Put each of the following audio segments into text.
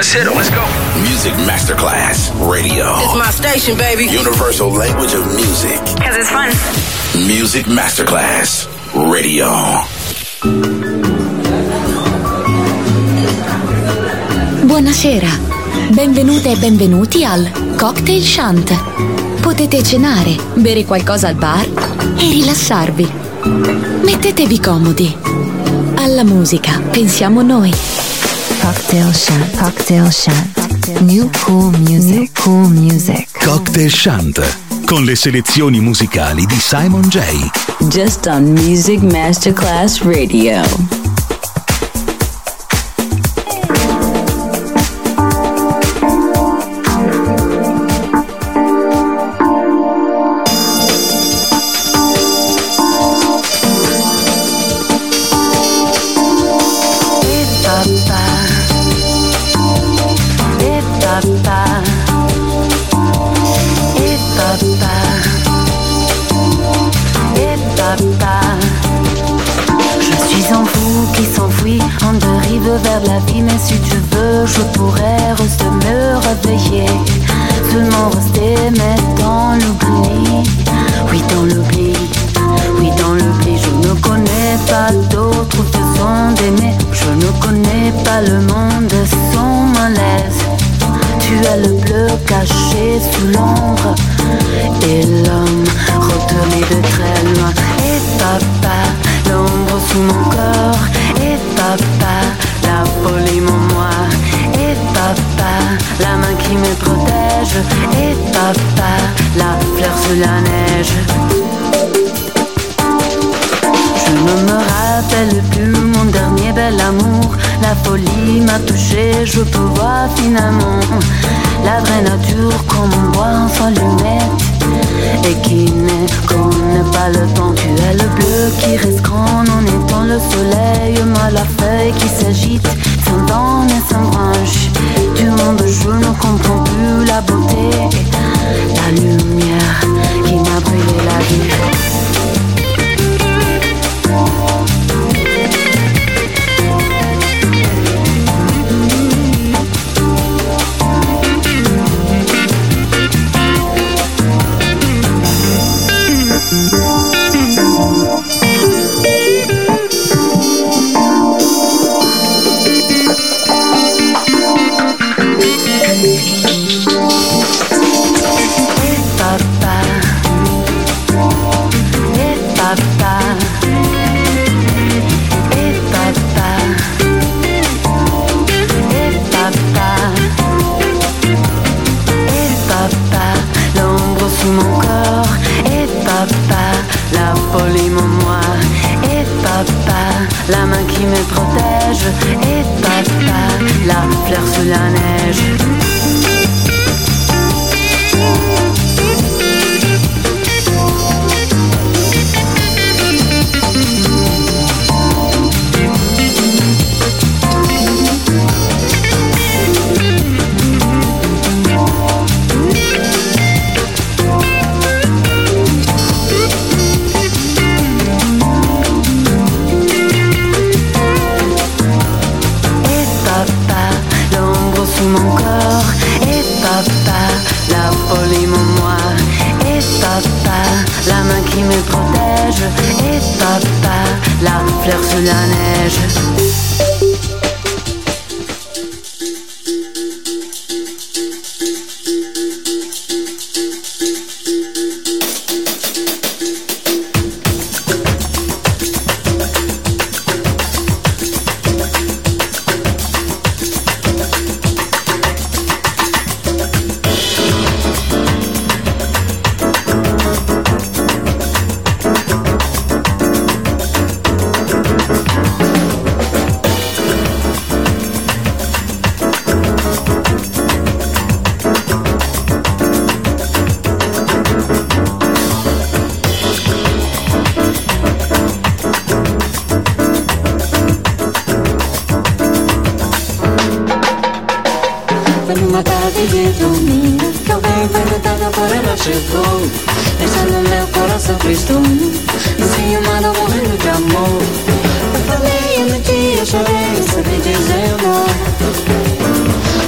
Let's hit it. Let's go. Music Masterclass Radio. It's my station, baby. Universal language of music. Because it's fun. Music Masterclass Radio. Buonasera. Benvenute e benvenuti al Cocktail Chant. Potete cenare, bere qualcosa al bar e rilassarvi. Mettetevi comodi. Alla musica pensiamo noi. Cocktail Chant, Cocktail Chant, New Cool Music, New Cool Music. Cocktail Chant, con le selezioni musicali di Simon J. Just on Music Masterclass Radio.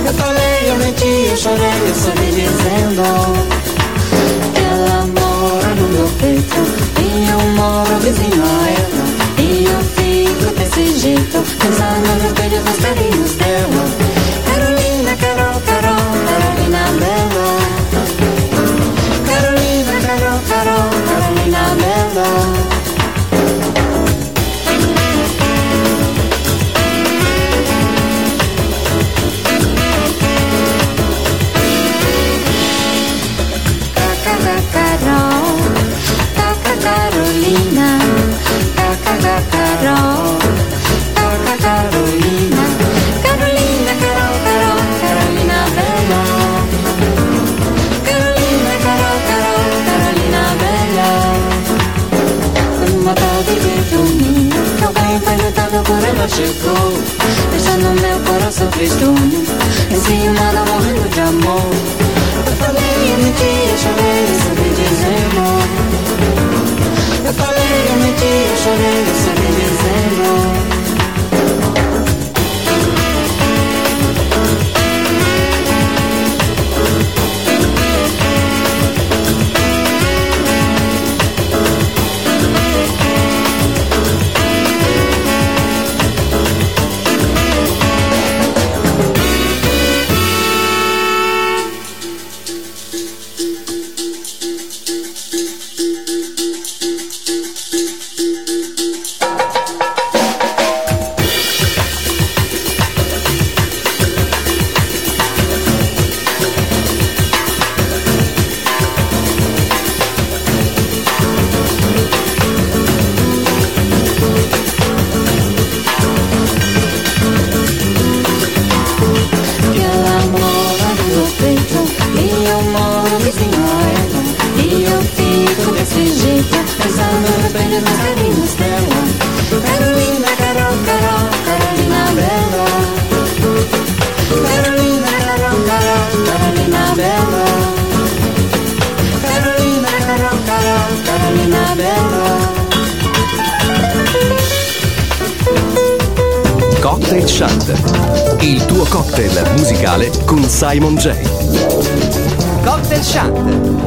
Eu mie sorelle stavi dicendo, e l'amore non lo petto, io muoio vicino a ella, io fico desse jeito, pensando al espelho gostaríamos dela, Carolina, Carol, Carol, Carolina bella, Carolina, Carol, Carol, Carolina bella. Chegou, deixando meu coração tristonho, em cima da morrendo de amor. Eu falei, eu menti, eu chorei, eu soube dizendo. Eu falei, eu menti, eu chorei, eu soube dizendo. Cocktail Chant, il tuo cocktail musicale con Simon J. Cocktail Chant.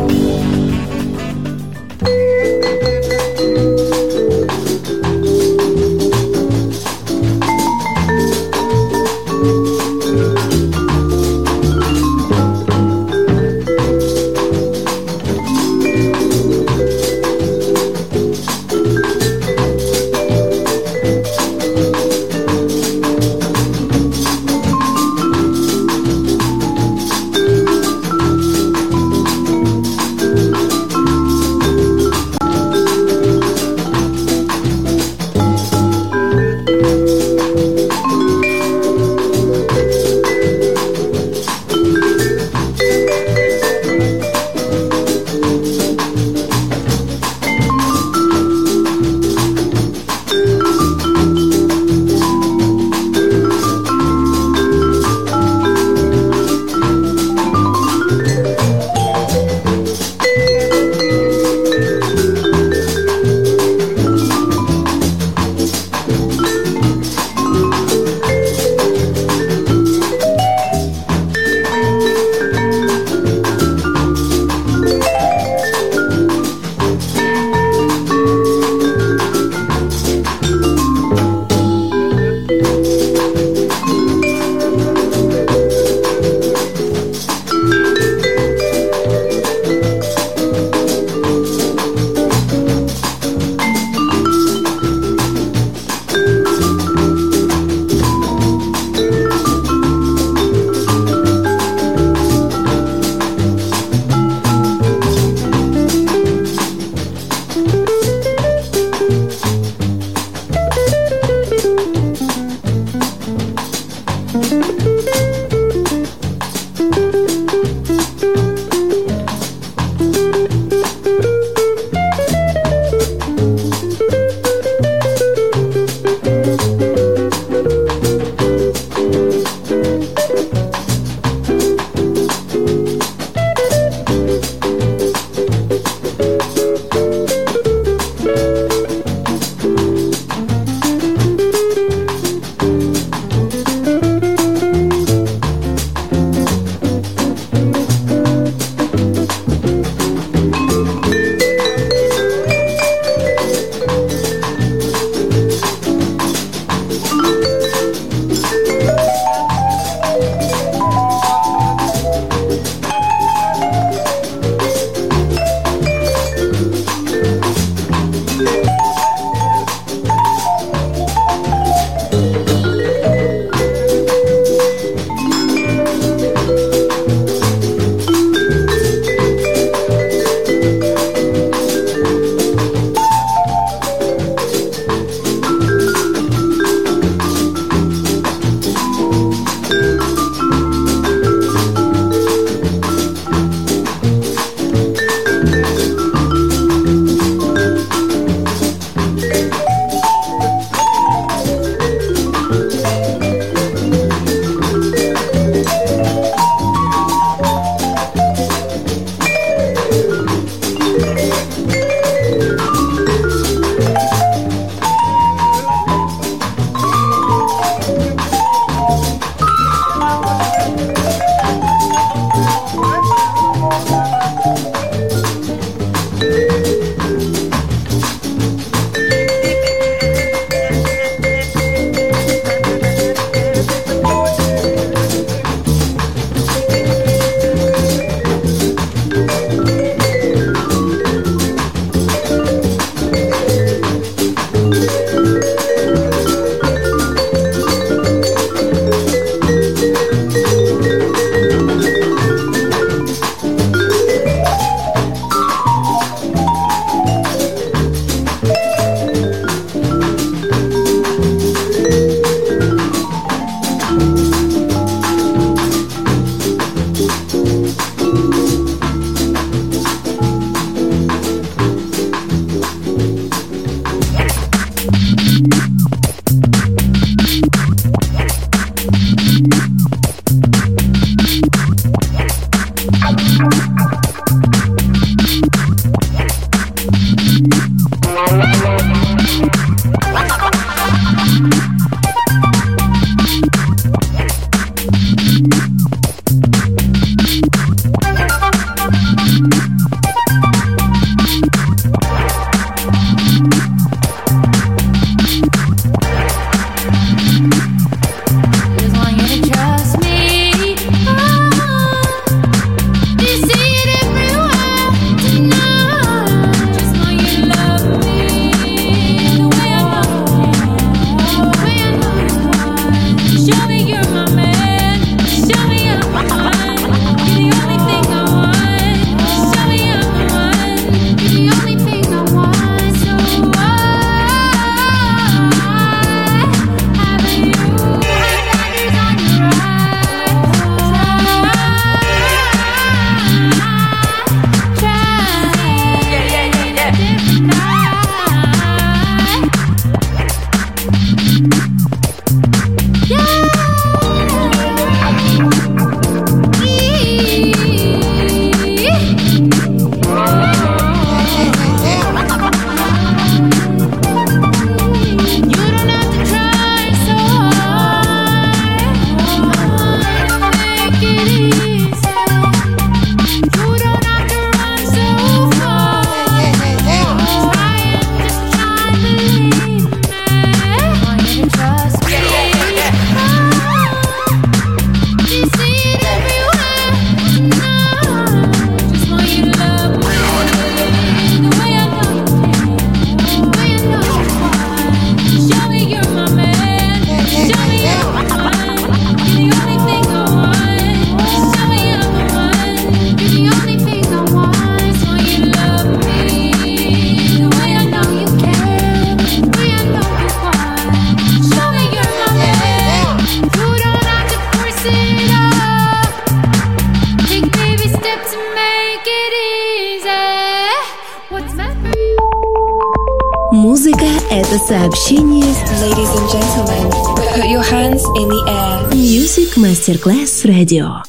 Сообщение. Ladies and gentlemen, put your hands in the air. Music Masterclass Radio.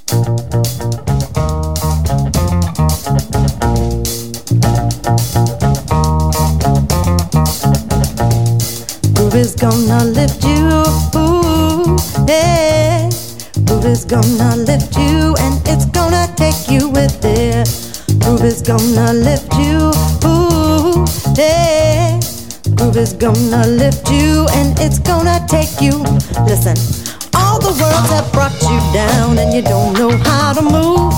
Groove is gonna lift you, ooh, yeah. Groove is gonna lift you, and it's gonna take you with it. Groove is gonna lift you, ooh, yeah. Groove is gonna lift you and it's gonna take you. Listen, all the worlds have brought you down and you don't know how to move.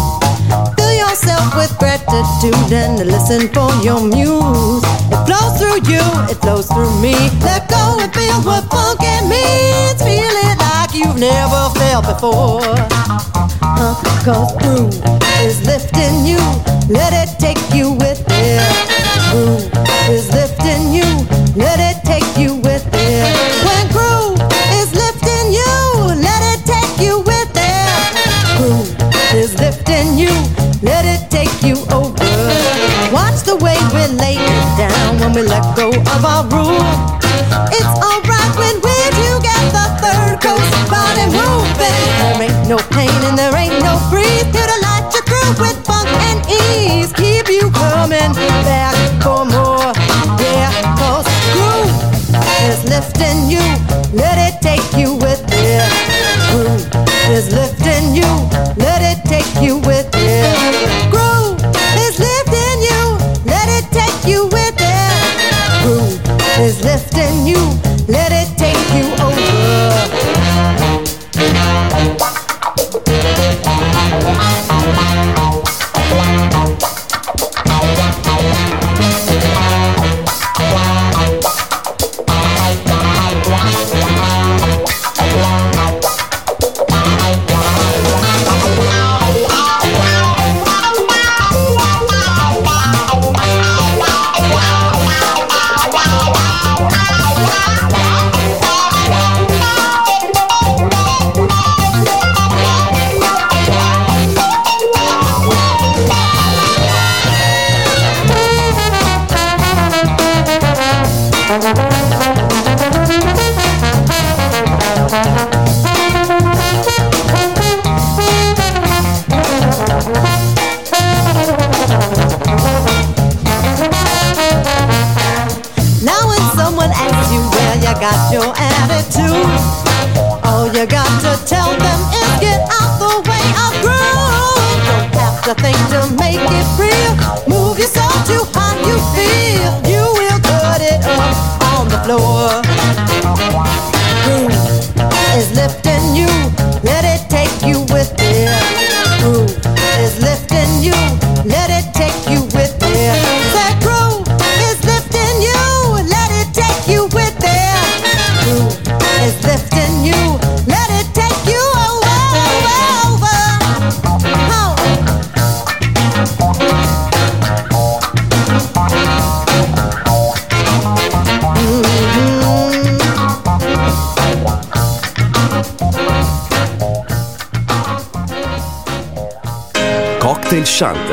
Fill yourself with gratitude and listen for your muse. It flows through you, it flows through me. Let go and feel what funk it means. Feel it like you've never felt before. 'Cause groove is lifting you. Let it take you with it. Groove is lifting you, let it take you with it. When groove is lifting you, let it take you with it. Groove is lifting you, let it take you over. Watch the way we're laying down when we let go of our rule. It's alright when we're together, third coast, body moving. There ain't no pain and there ain't no breathe to the light you're through with funk and ease. Keep you coming back. Lifting you, let it take you with it. Groove is lifting you, let it take you with it. Groove is lifting you, let it take you with it. Groove is lifting you, let it take you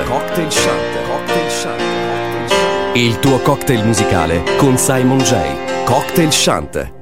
Cocktail Chant. Il tuo cocktail musicale con Simon J. Cocktail Chant.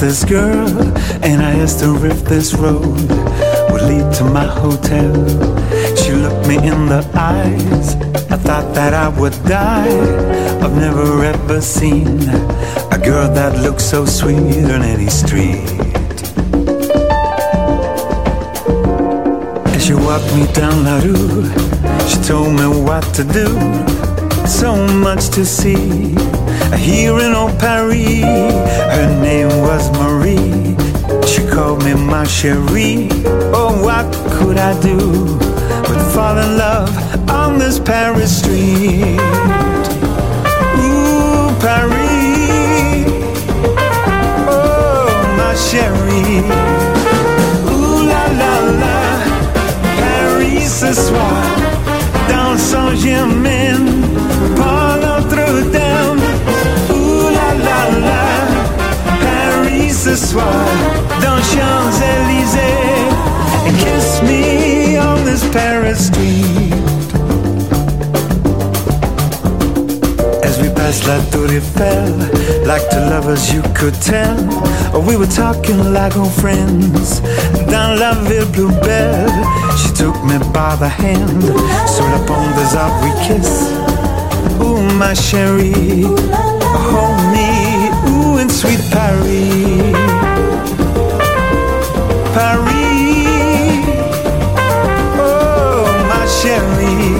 This girl, and I asked her if this road would lead to my hotel. She looked me in the eyes. I thought that I would die. I've never ever seen a girl that looks so sweet on any street. As she walked me down La Rue, she told me what to do. So much to see here in old Paris. Her name was Marie. She called me my chérie. Oh, what could I do but fall in love on this Paris street? Ooh, Paris. Oh, my chérie. Ooh, la, la, la. Paris ce soir, dans Saint-Germain, par Notre-Dame. La la la, Paris ce soir dans Champs-Élysées and kiss me on this Paris street. As we passed La Tour de Eiffel, like two lovers you could tell, we were talking like old friends. Dans la ville plus belle, she took me by the hand. Sur le Pont des Arts we kiss. Ooh, ma chérie, hold me, ooh, in sweet Paris. Paris, oh, ma chérie,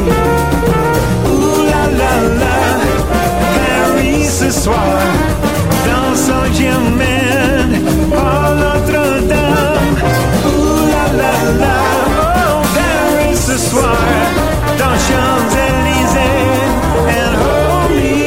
ooh, la, la, la, Paris ce soir, dans Saint-Germain, par Notre-Dame, ooh, la, la, la, oh, Paris ce soir, dans Champs-Élysées, and hold me.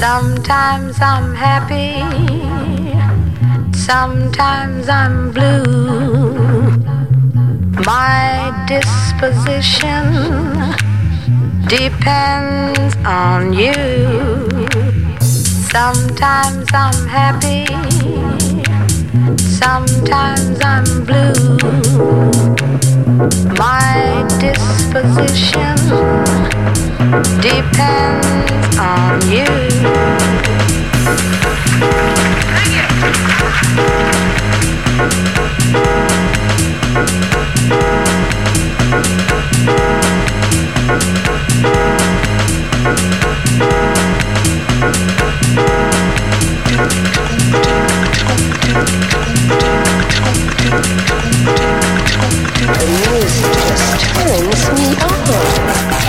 Sometimes I'm happy, sometimes I'm blue. My disposition depends on you. Sometimes I'm happy, sometimes I'm blue. My disposition depends on you.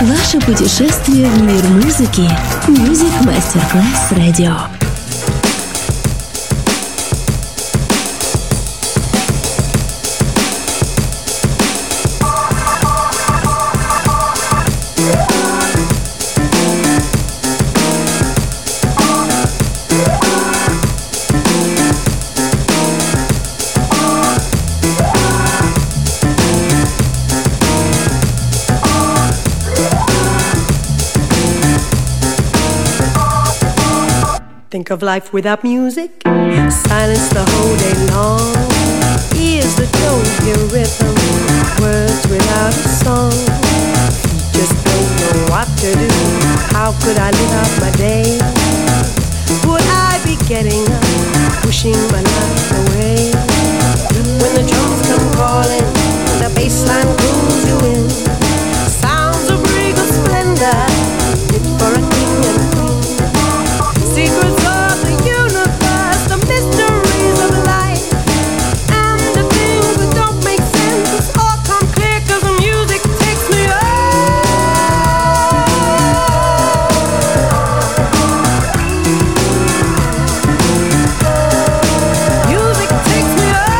Ваше путешествие в мир музыки. Music Masterclass Radio. Think of life without music, silence the whole day long. Ears that don't hear rhythm, words without a song. Just don't know what to do. How could I live out my days? Would I be getting up, pushing my life away? When the drums come calling, the bass line pulls you in. Sounds of regal splendor, fit for a king and queen. Secrets of the universe, the mysteries of life, and the things that don't make sense. It's all come clear 'cause the music takes me up. Music takes me up.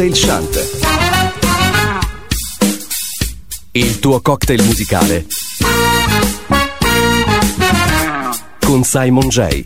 Cocktail Chant. Il tuo cocktail musicale con Simon J.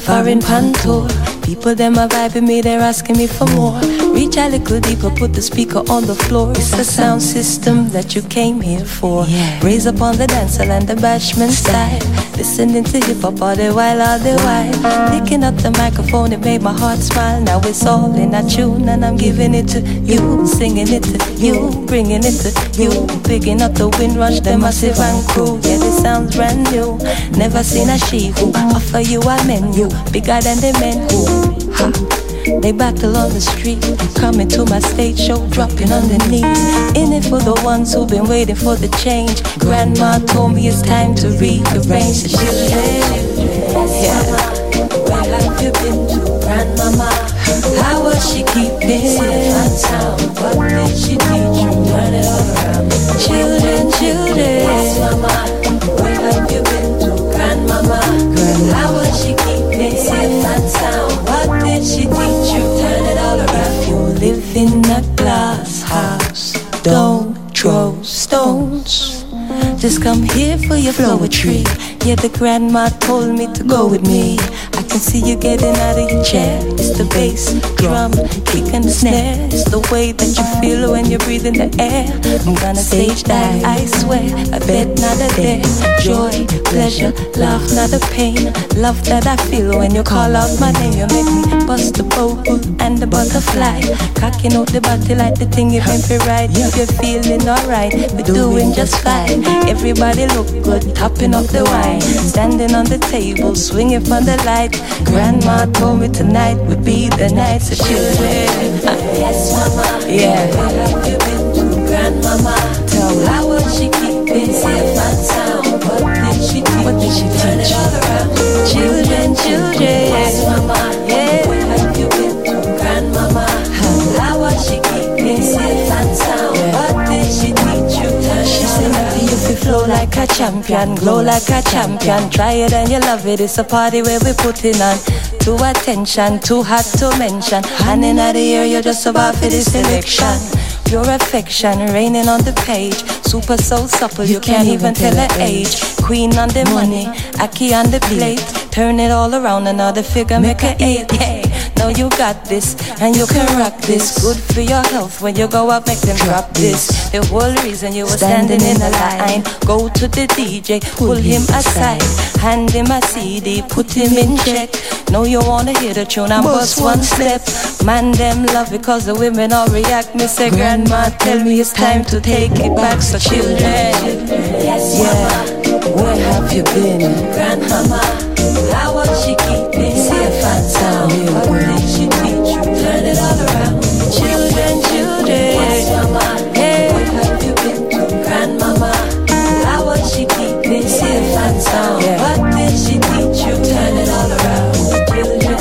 Foreign pantour, people them are vibing me, they're asking me for more. Reach a little deeper, put the speaker on the floor. It's the sound system that you came here for. Yeah. Raise up on the dancer and the bashment style. Listening to hip hop all the while, picking up the microphone, it made my heart smile. Now it's all in a tune and I'm giving it to you, singing it to you, bringing it to you, picking up the Windrush, the massive and crew. Yeah, this sounds brand new. Never seen a she who offer you a menu bigger than the men who. Ha. They battle on the street. I'm coming to my stage show, dropping on the knees. In it for the ones who've been waiting for the change. Grandma told me it's time to rearrange. So she where have you been to, Grandmama? How was she keeping town? What did she teach you? Turn it all around. Children, Mama, where have you been to, Grandmama? How was she keeping town? What did she teach you? Turn it all around. You live in a glass house. Don't throw stones. Just come here for your poetry. Yeah, the grandma told me to go with me. I can see you getting out of your chair. It's the bass, drum, kick and the snare. It's the way that you feel when you're breathing the air. I'm gonna stage dive, I swear. I bet not a day. Joy, pleasure, love, not a pain. Love that I feel when you call out my name. You make me bust the bubble and the butterfly. Cocking out the body like the thing you've been for right. If you're feeling alright, we're doing just fine. Everybody look good, topping up the wine. Standing on the table, swinging from the light. Grandma told me tonight would be the night. So children, yes Mama, yeah. Where have you been to, Grandmama? Tell me, how was she keeping safe and sound? What did she teach? Turn it all around. Children, yes Mama, yeah. Where have you been to, Grandmama? How was she keeping safe and sound? What did she teach you? Turn it all around. We flow like a champion, glow like a champion. Try it and you love it, it's a party where we're putting on. Too attention, too hard to mention. Hand in the air, you're just about for this election. Your affection, raining on the page. Super soul supple, you can't even tell her age. Queen on the money, Aki on the plate. Turn it all around, another figure, make an eight. Hey, now you got this, and you can rock this. Good for your health, when you go out, make them drop this. The whole reason you were standing in a line. Go to the DJ, pull him aside. Hand him a CD, put him in check. Know you wanna hear the tune, I bust one step. Man, them love because the women all react. Me say, Grandma, tell me it's time to take it back. So children, yes Mama, where have you been, Grandmama? How was she keeping safe and sound? What did she teach you? Turn it all around. Children, yes Mama, hey. Where have you been to, Grandmama? How was she keeping safe and sound? What did she teach you? Turn it all around. Children,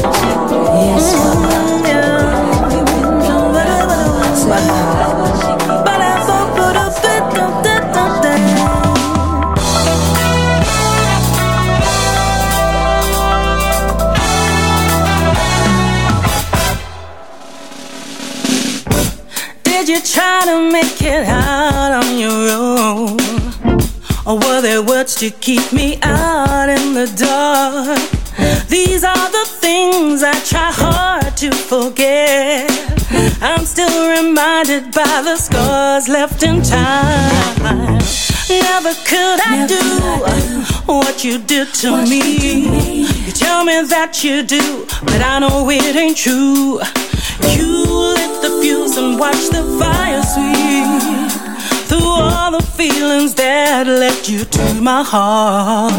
yes Mama. Did you try to make it out on your own? Or were there words to keep me out in the dark? These are the things I try hard to forget. I'm still reminded by the scars left in time. Never could I do what you did to me. You tell me that you do, but I know it ain't true. You lit the fuse and watch the fire sweep through all the feelings that led you to my heart.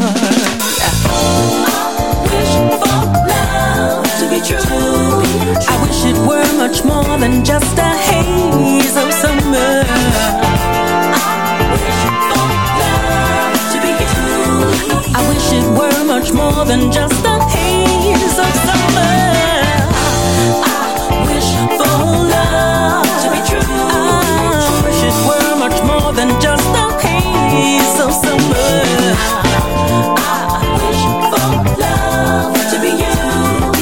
I wish for love to be true. I wish it were much more than just a haze of summer. I wish for love to be true. I wish it were much more than just a haze of summer. Than just a haze of summer. I wish for love to be you,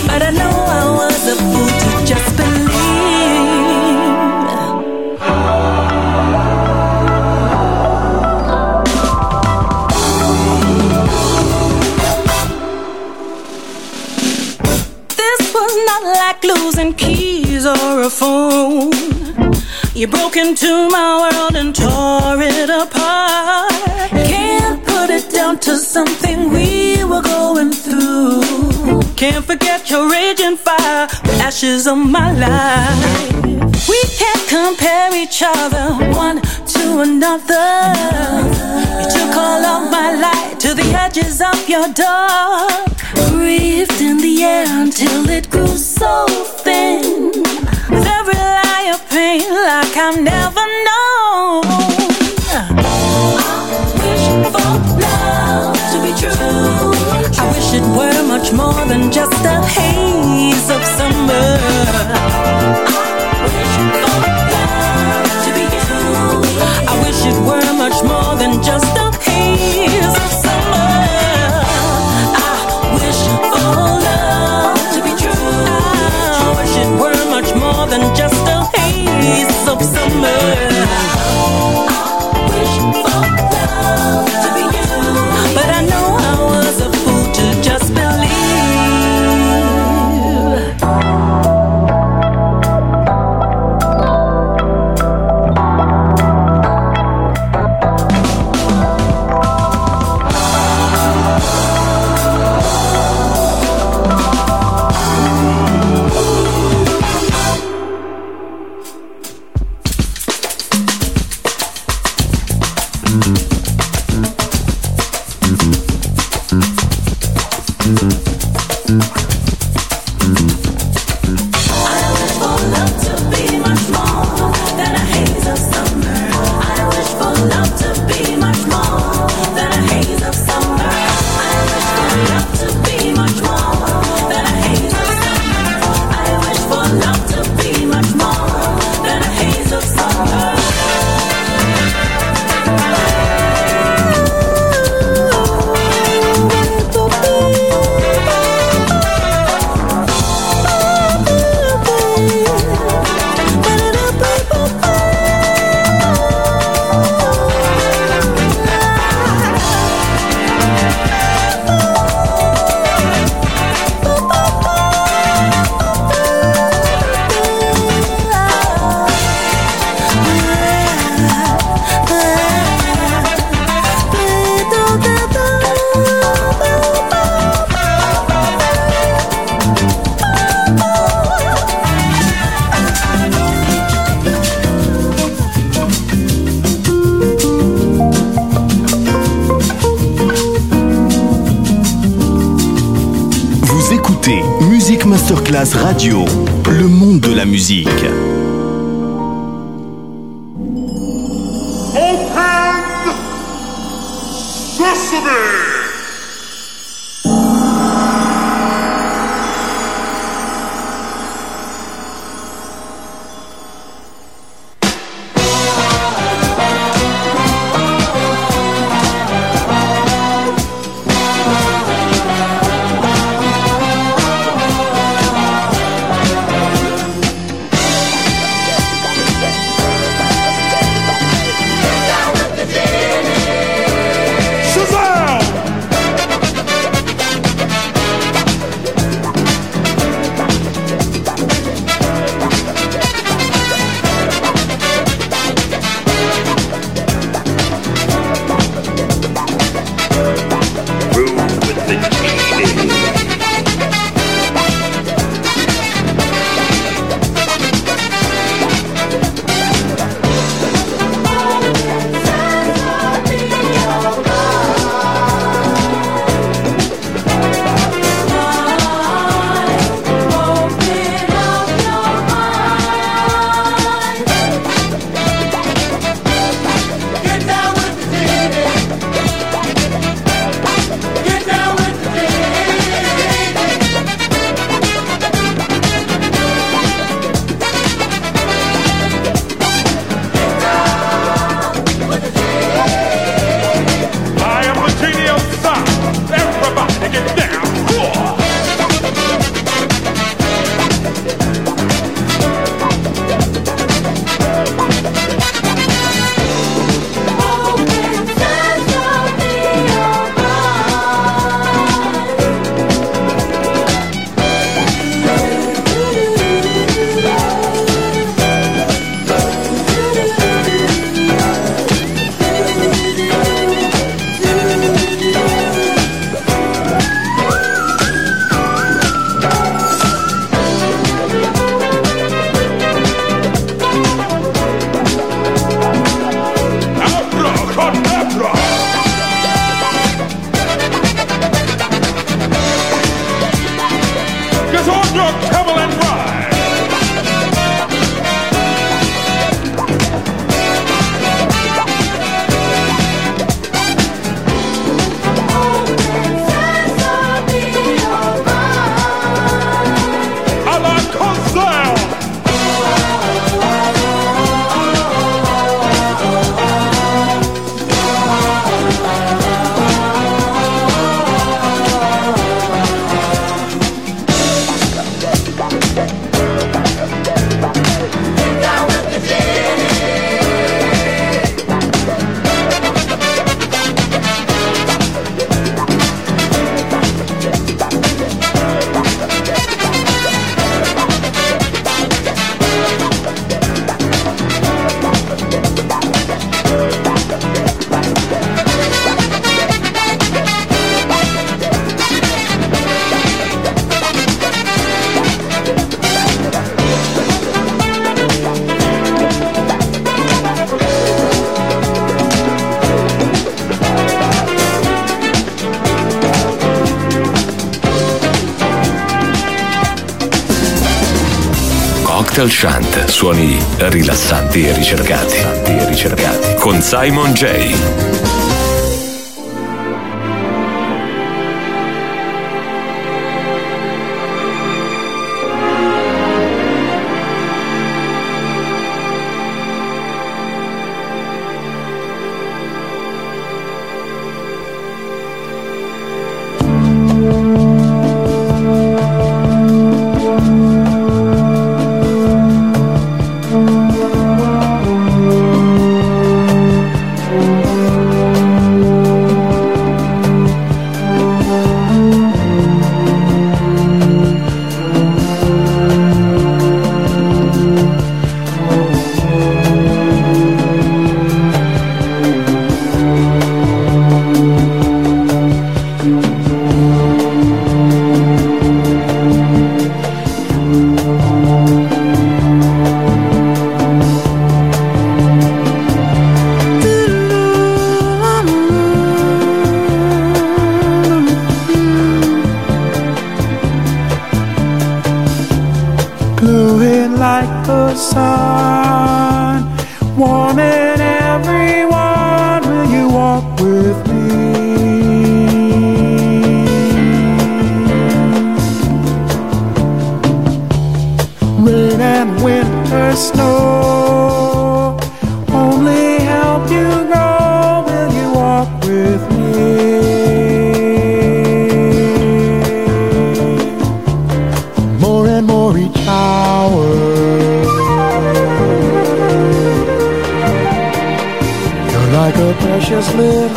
but I know I was a fool to just believe. This was not like losing keys or a phone. You broke into my world and tore it apart. Can't put it down to something we were going through. Can't forget your raging fire, ashes of my life. We can't compare each other, one to another. You took all of my light to the edges of your dark. Breathed in the air until it grew so thin. I've never known. I wish for love to be true. I wish it were much more than just a haze of summer. I wish for love to be true. I wish it were much more than just a haze of summer. I wish for love to be true. I wish it were much more than just a haze of summer. I wish for love to be true, but I know I was a fool to just believe. Music Masterclass Radio, le monde de la musique. Open Sesame! Cocktail Chant, suoni rilassanti e ricercati con Simon J.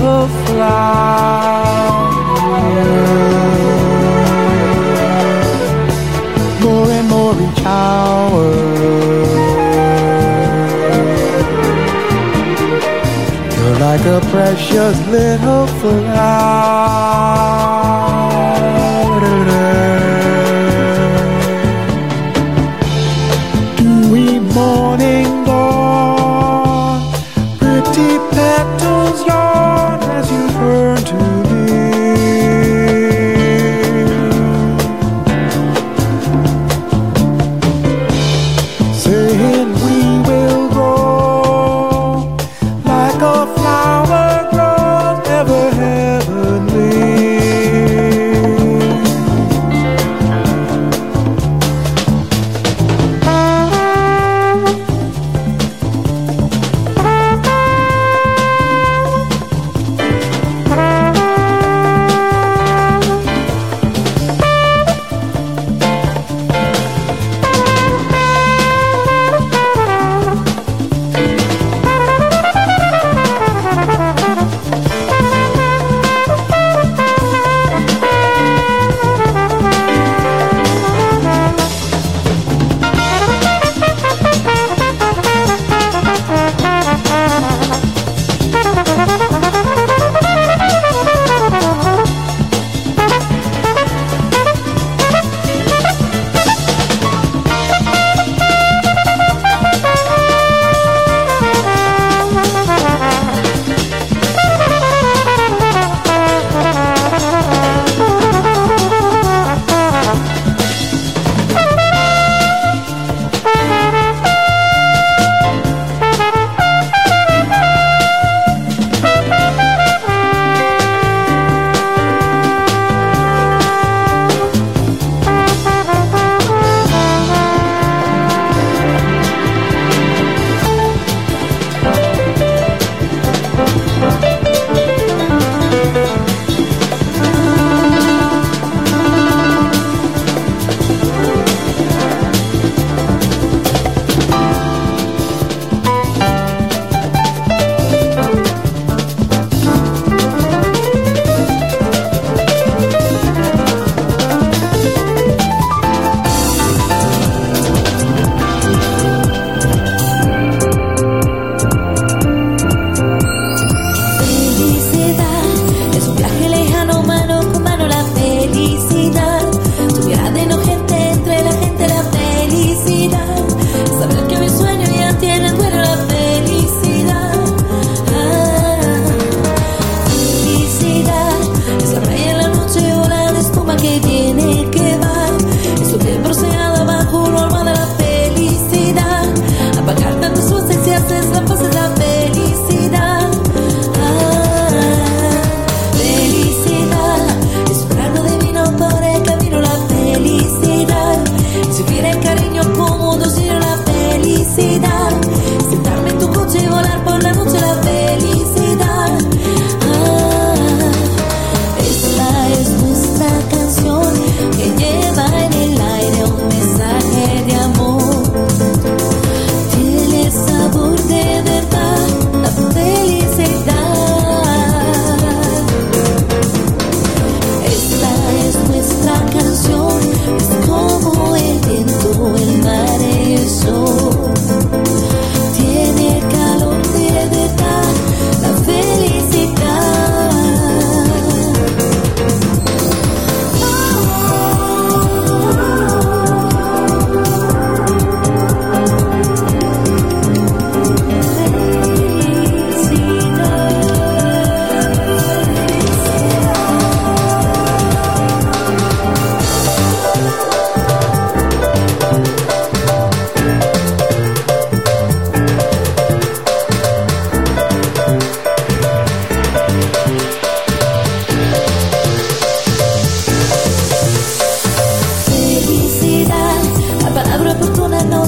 A flower grows ever heavenly.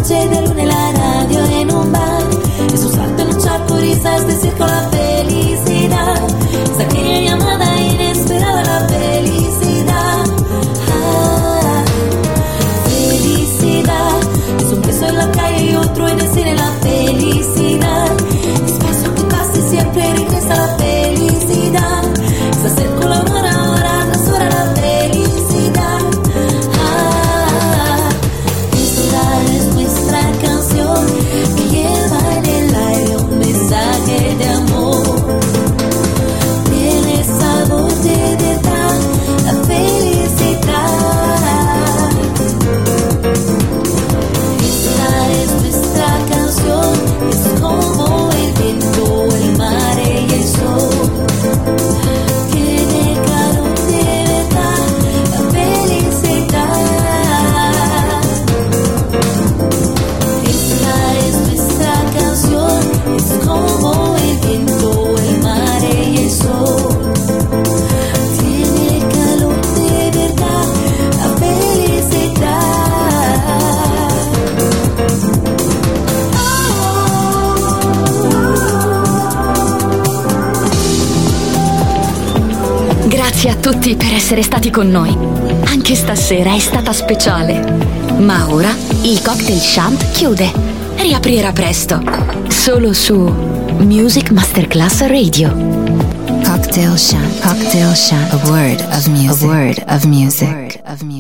noche de luna en la radio en un bar. Es un salto en un charco, risas de circo, la felicidad. Es aquella llamada inesperada, la felicidad. Ah, felicidad. Es un beso en la calle y otro en el cine, la felicidad. Despacio en tu casa y siempre regresa la felicidad. Se acercó la hora, ahora nos sobra la felicidad. Grazie a tutti per essere stati con noi. Anche stasera è stata speciale. Ma ora il Cocktail Chant chiude. Riaprirà presto. Solo su Music Masterclass Radio. Cocktail Chant. Cocktail Chant. A word of music. A word of music.